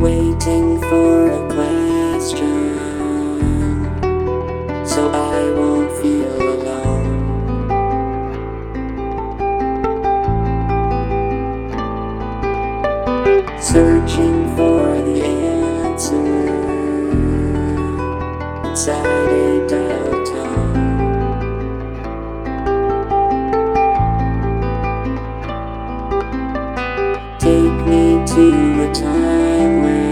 Waiting for a question, so I won't feel alone. Searching for the answer inside a dial tone. Take me to a time when to a time when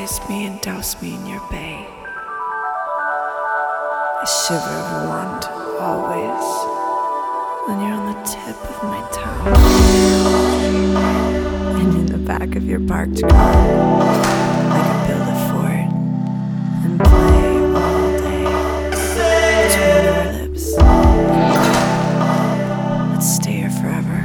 baptize me and douse me in your bay. A shiver of a wand, always, when you're on the tip of my tongue, and in the back of your parked car, I could build a fort and play all day between our lips. Let's stay here forever.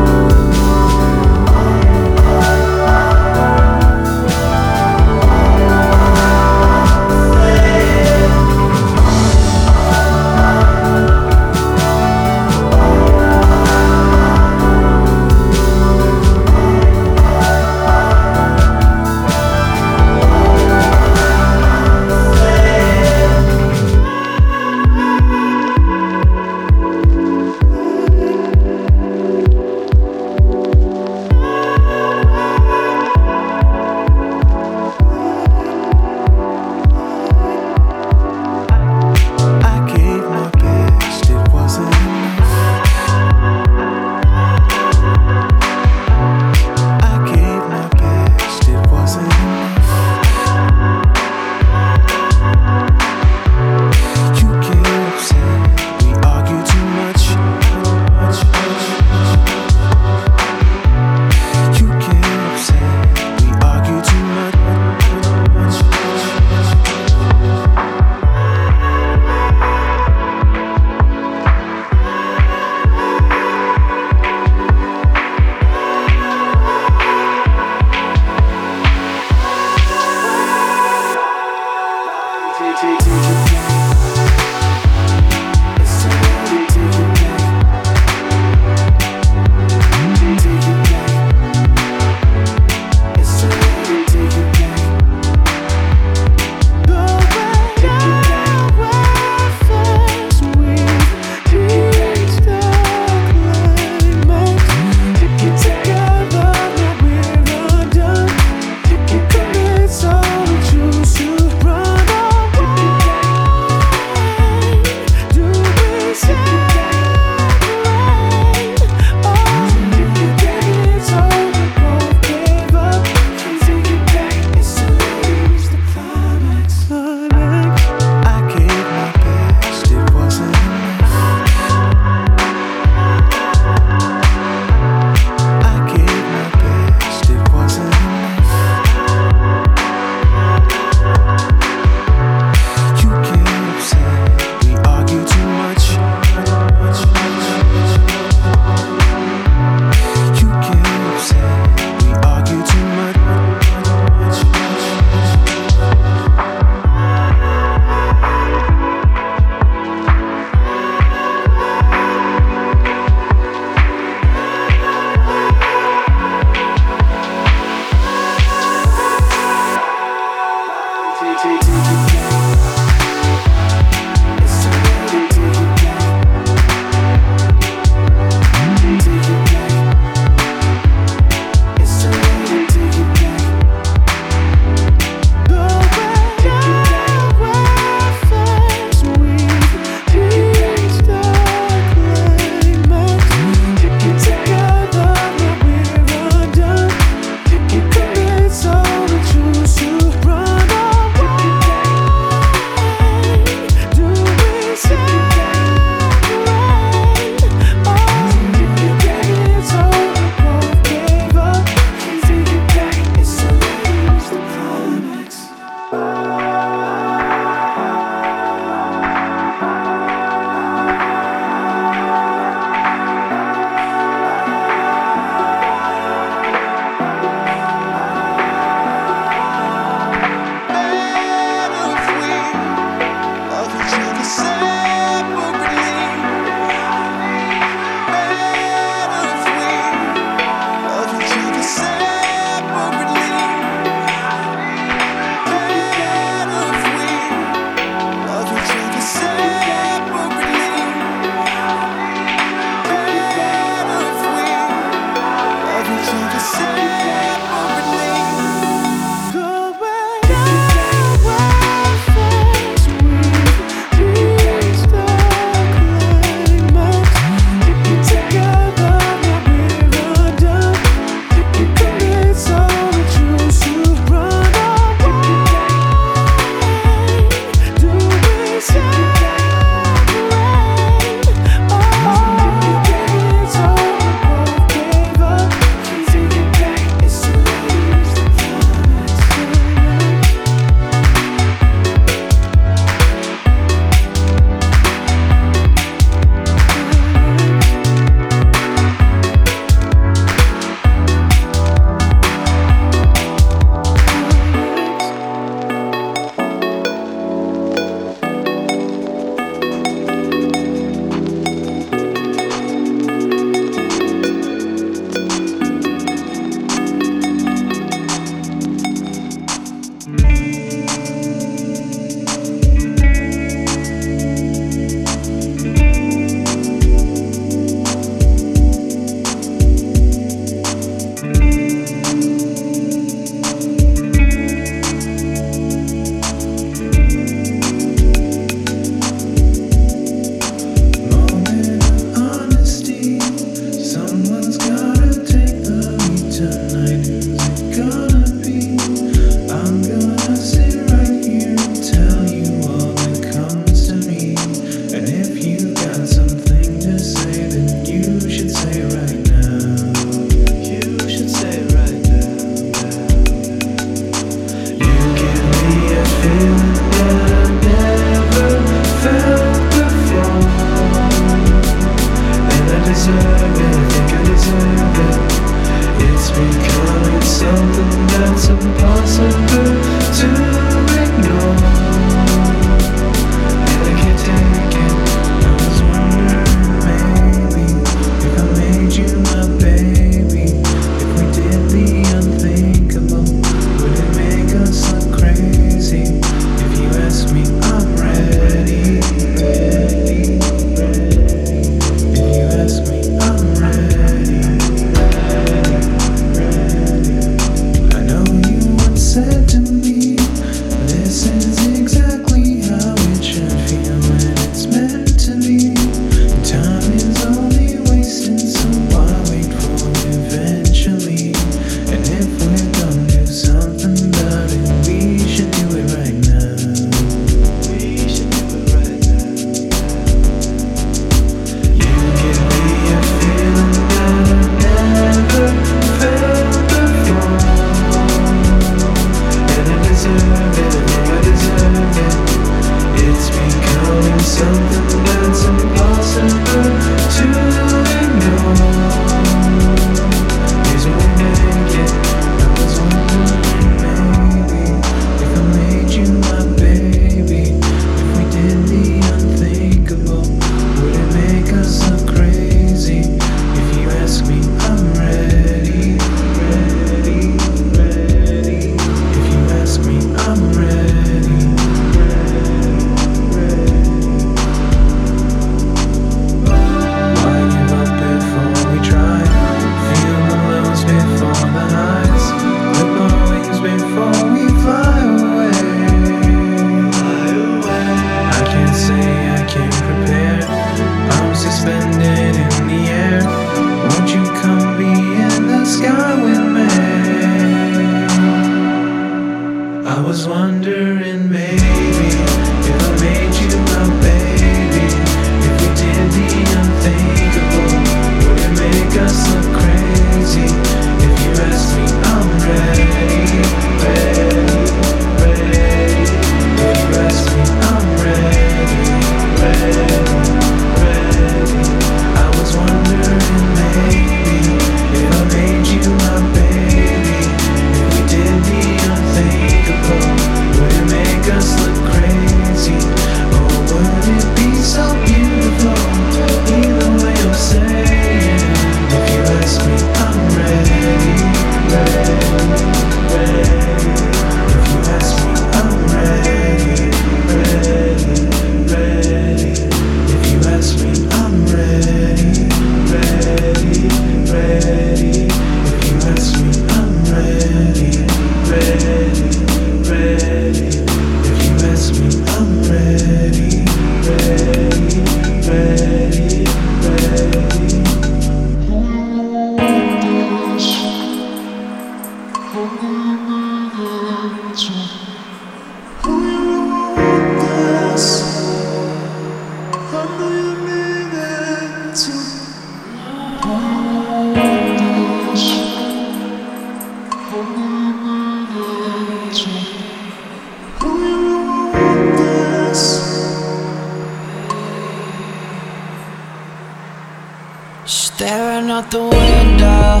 window,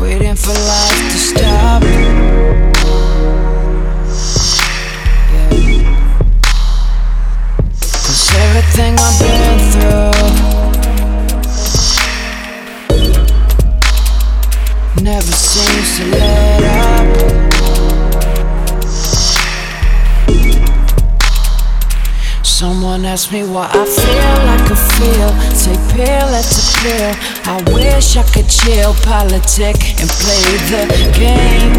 waiting for life to stop. Yeah. 'Cause everything I've been through never seems to let up. Someone asked me why I feel like I feel. Take pill after pill, I wish I could chill, politic and play the game.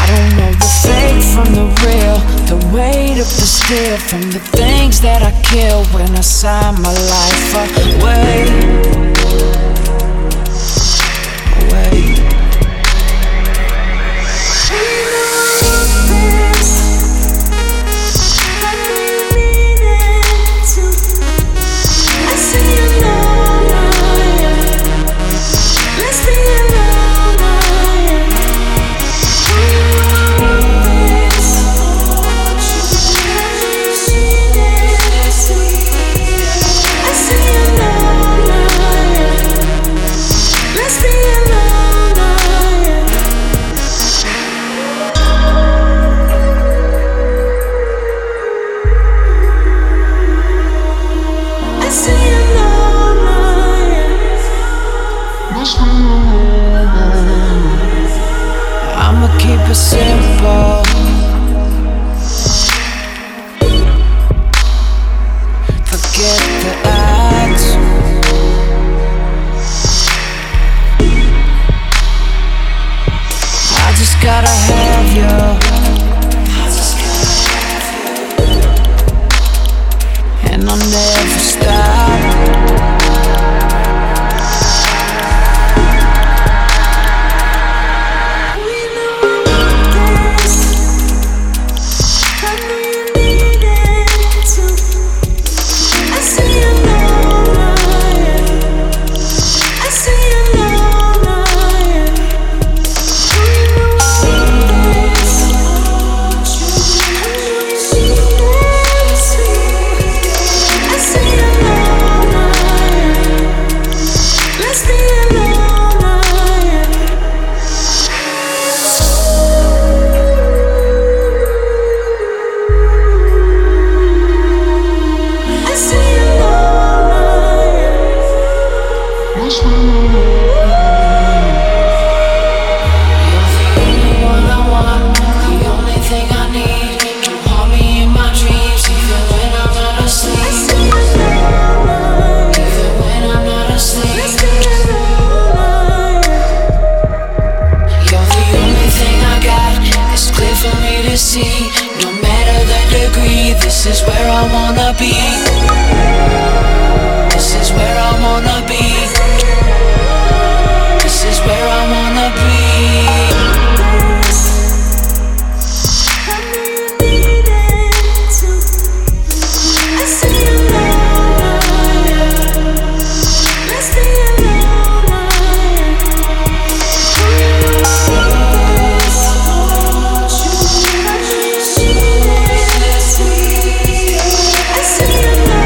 I don't know the fake from the real, the weight of the steel from the things that I kill when I sign my life away. I'ma keep it simple. Forget the odds. I just gotta have you, and I'll never stop. No matter the degree, this is where I wanna be. This is where I wanna be. This is where I wanna be. I knew you needed to. I see you now. Let's be alone. We'll be right back.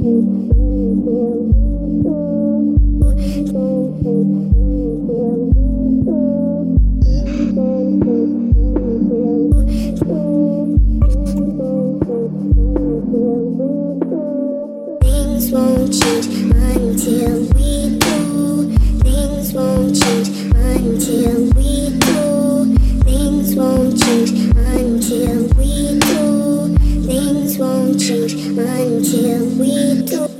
Things won't change until we do. Things won't change until we do. Things won't change until we do. Things won't change until we do.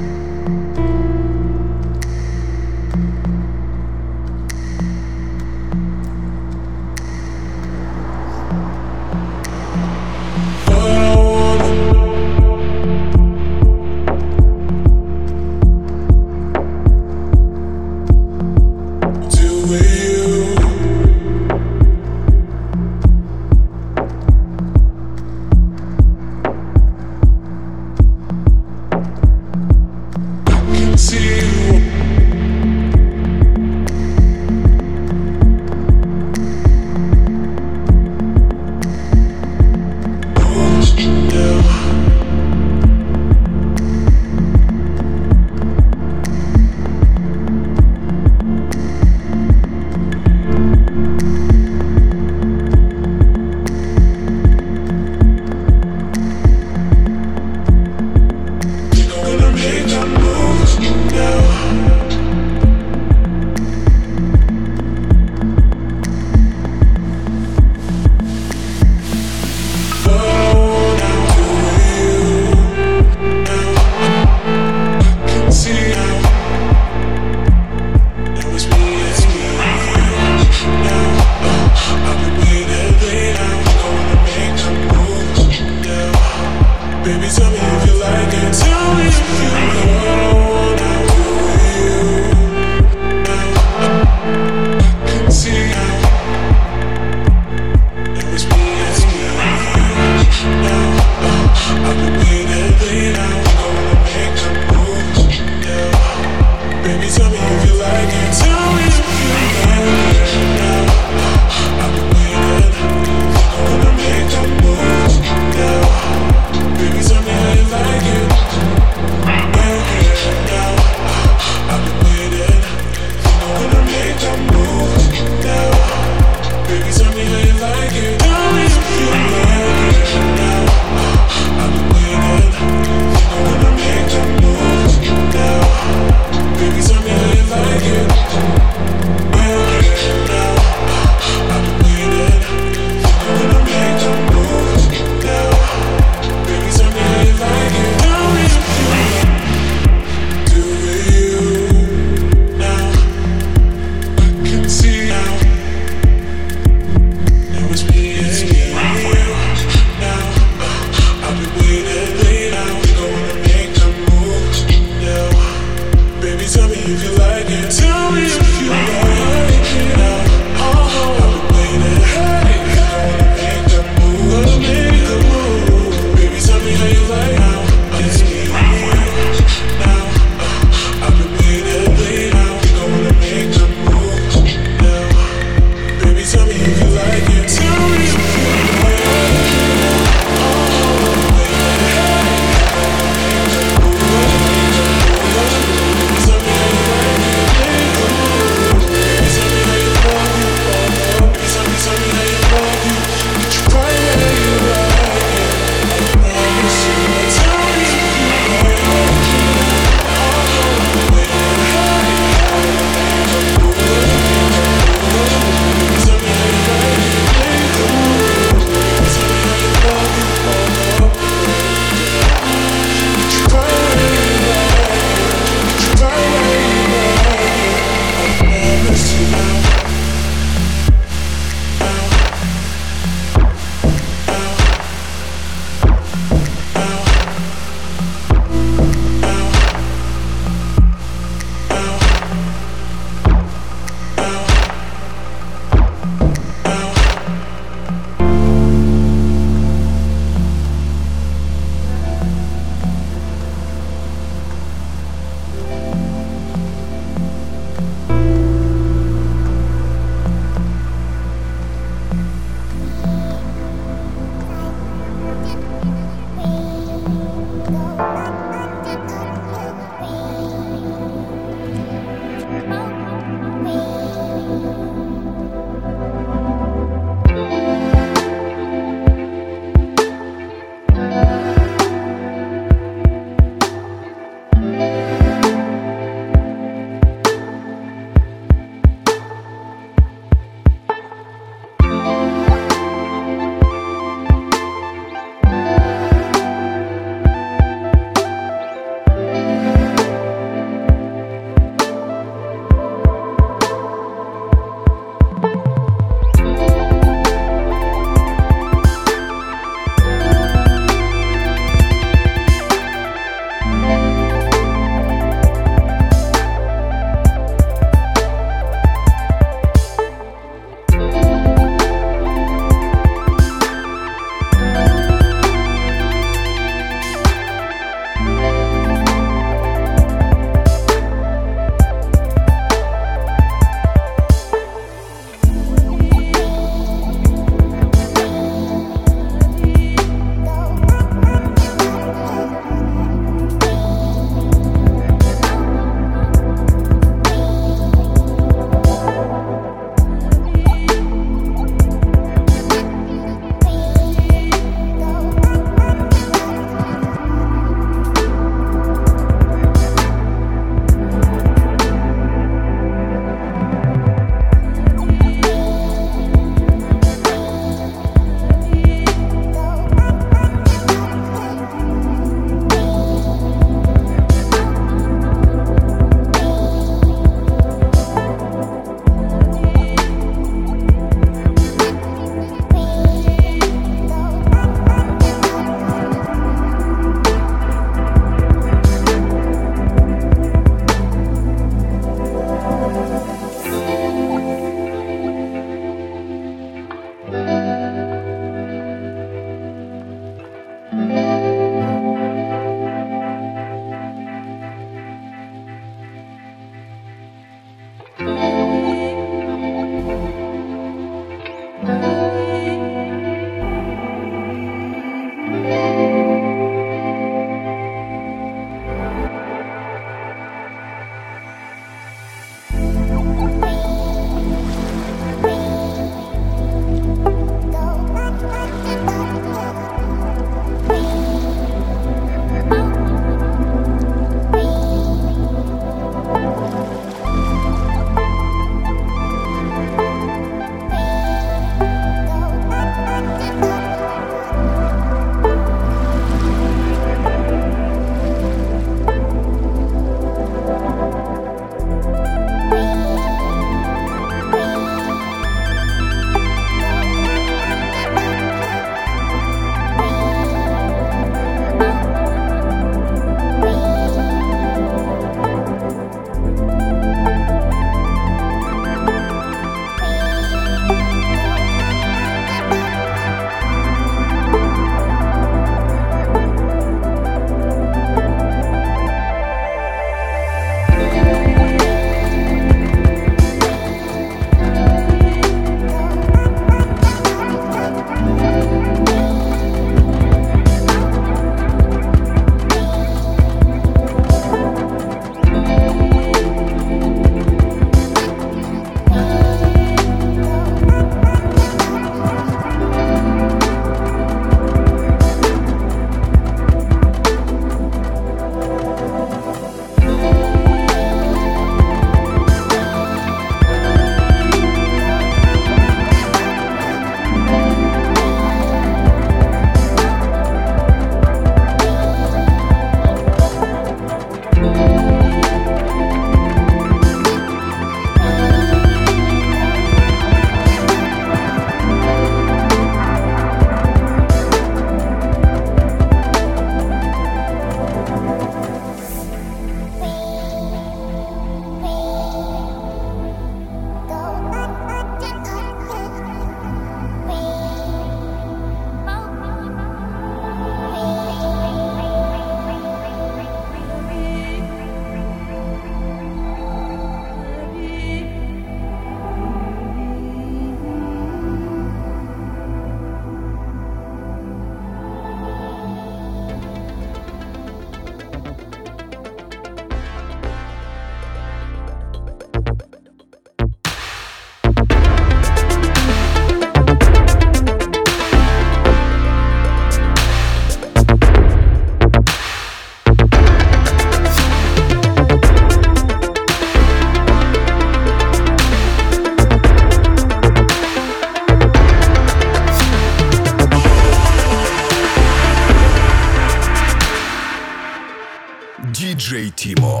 Диджей Тімо.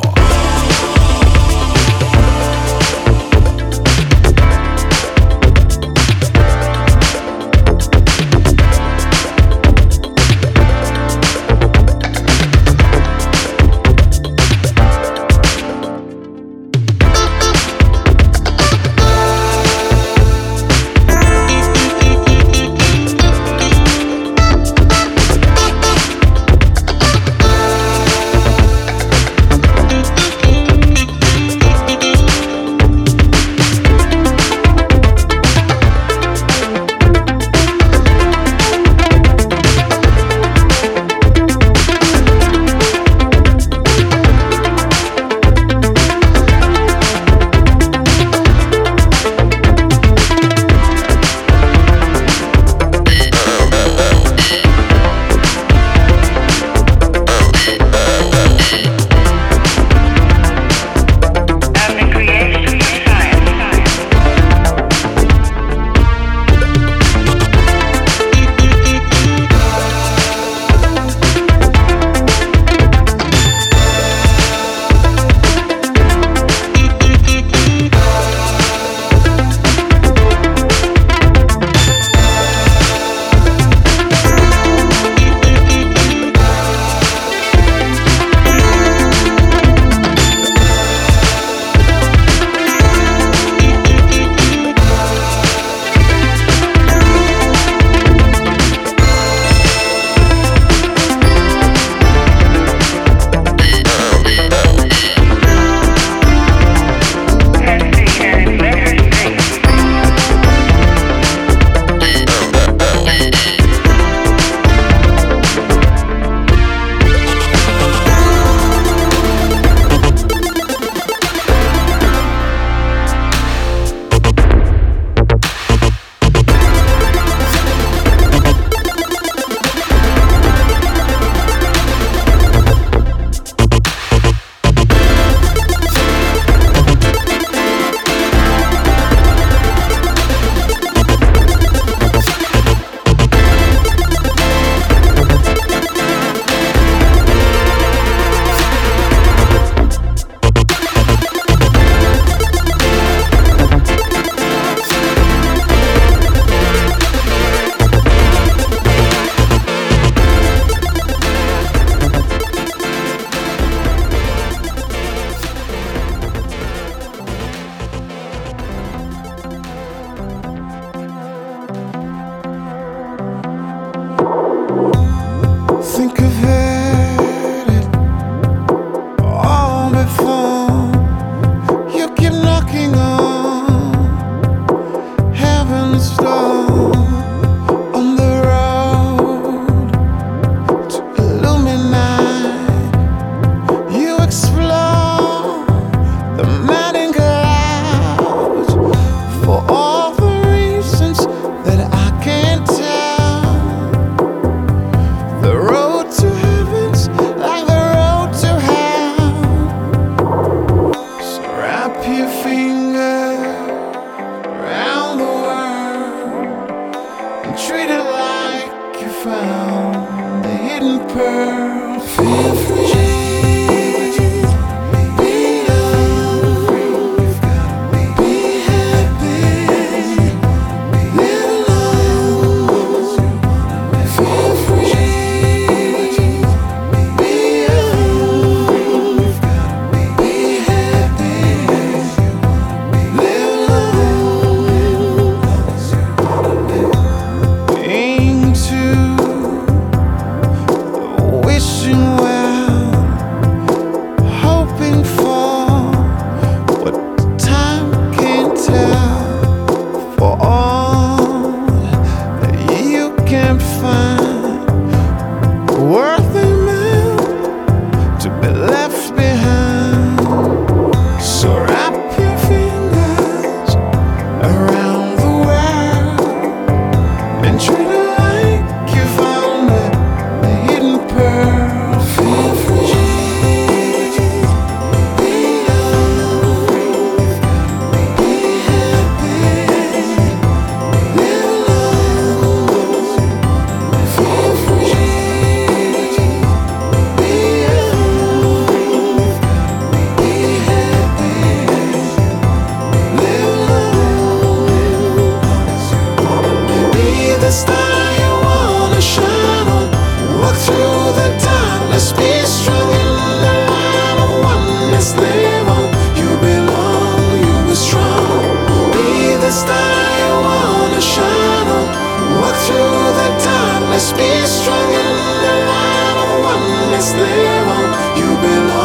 счастливым.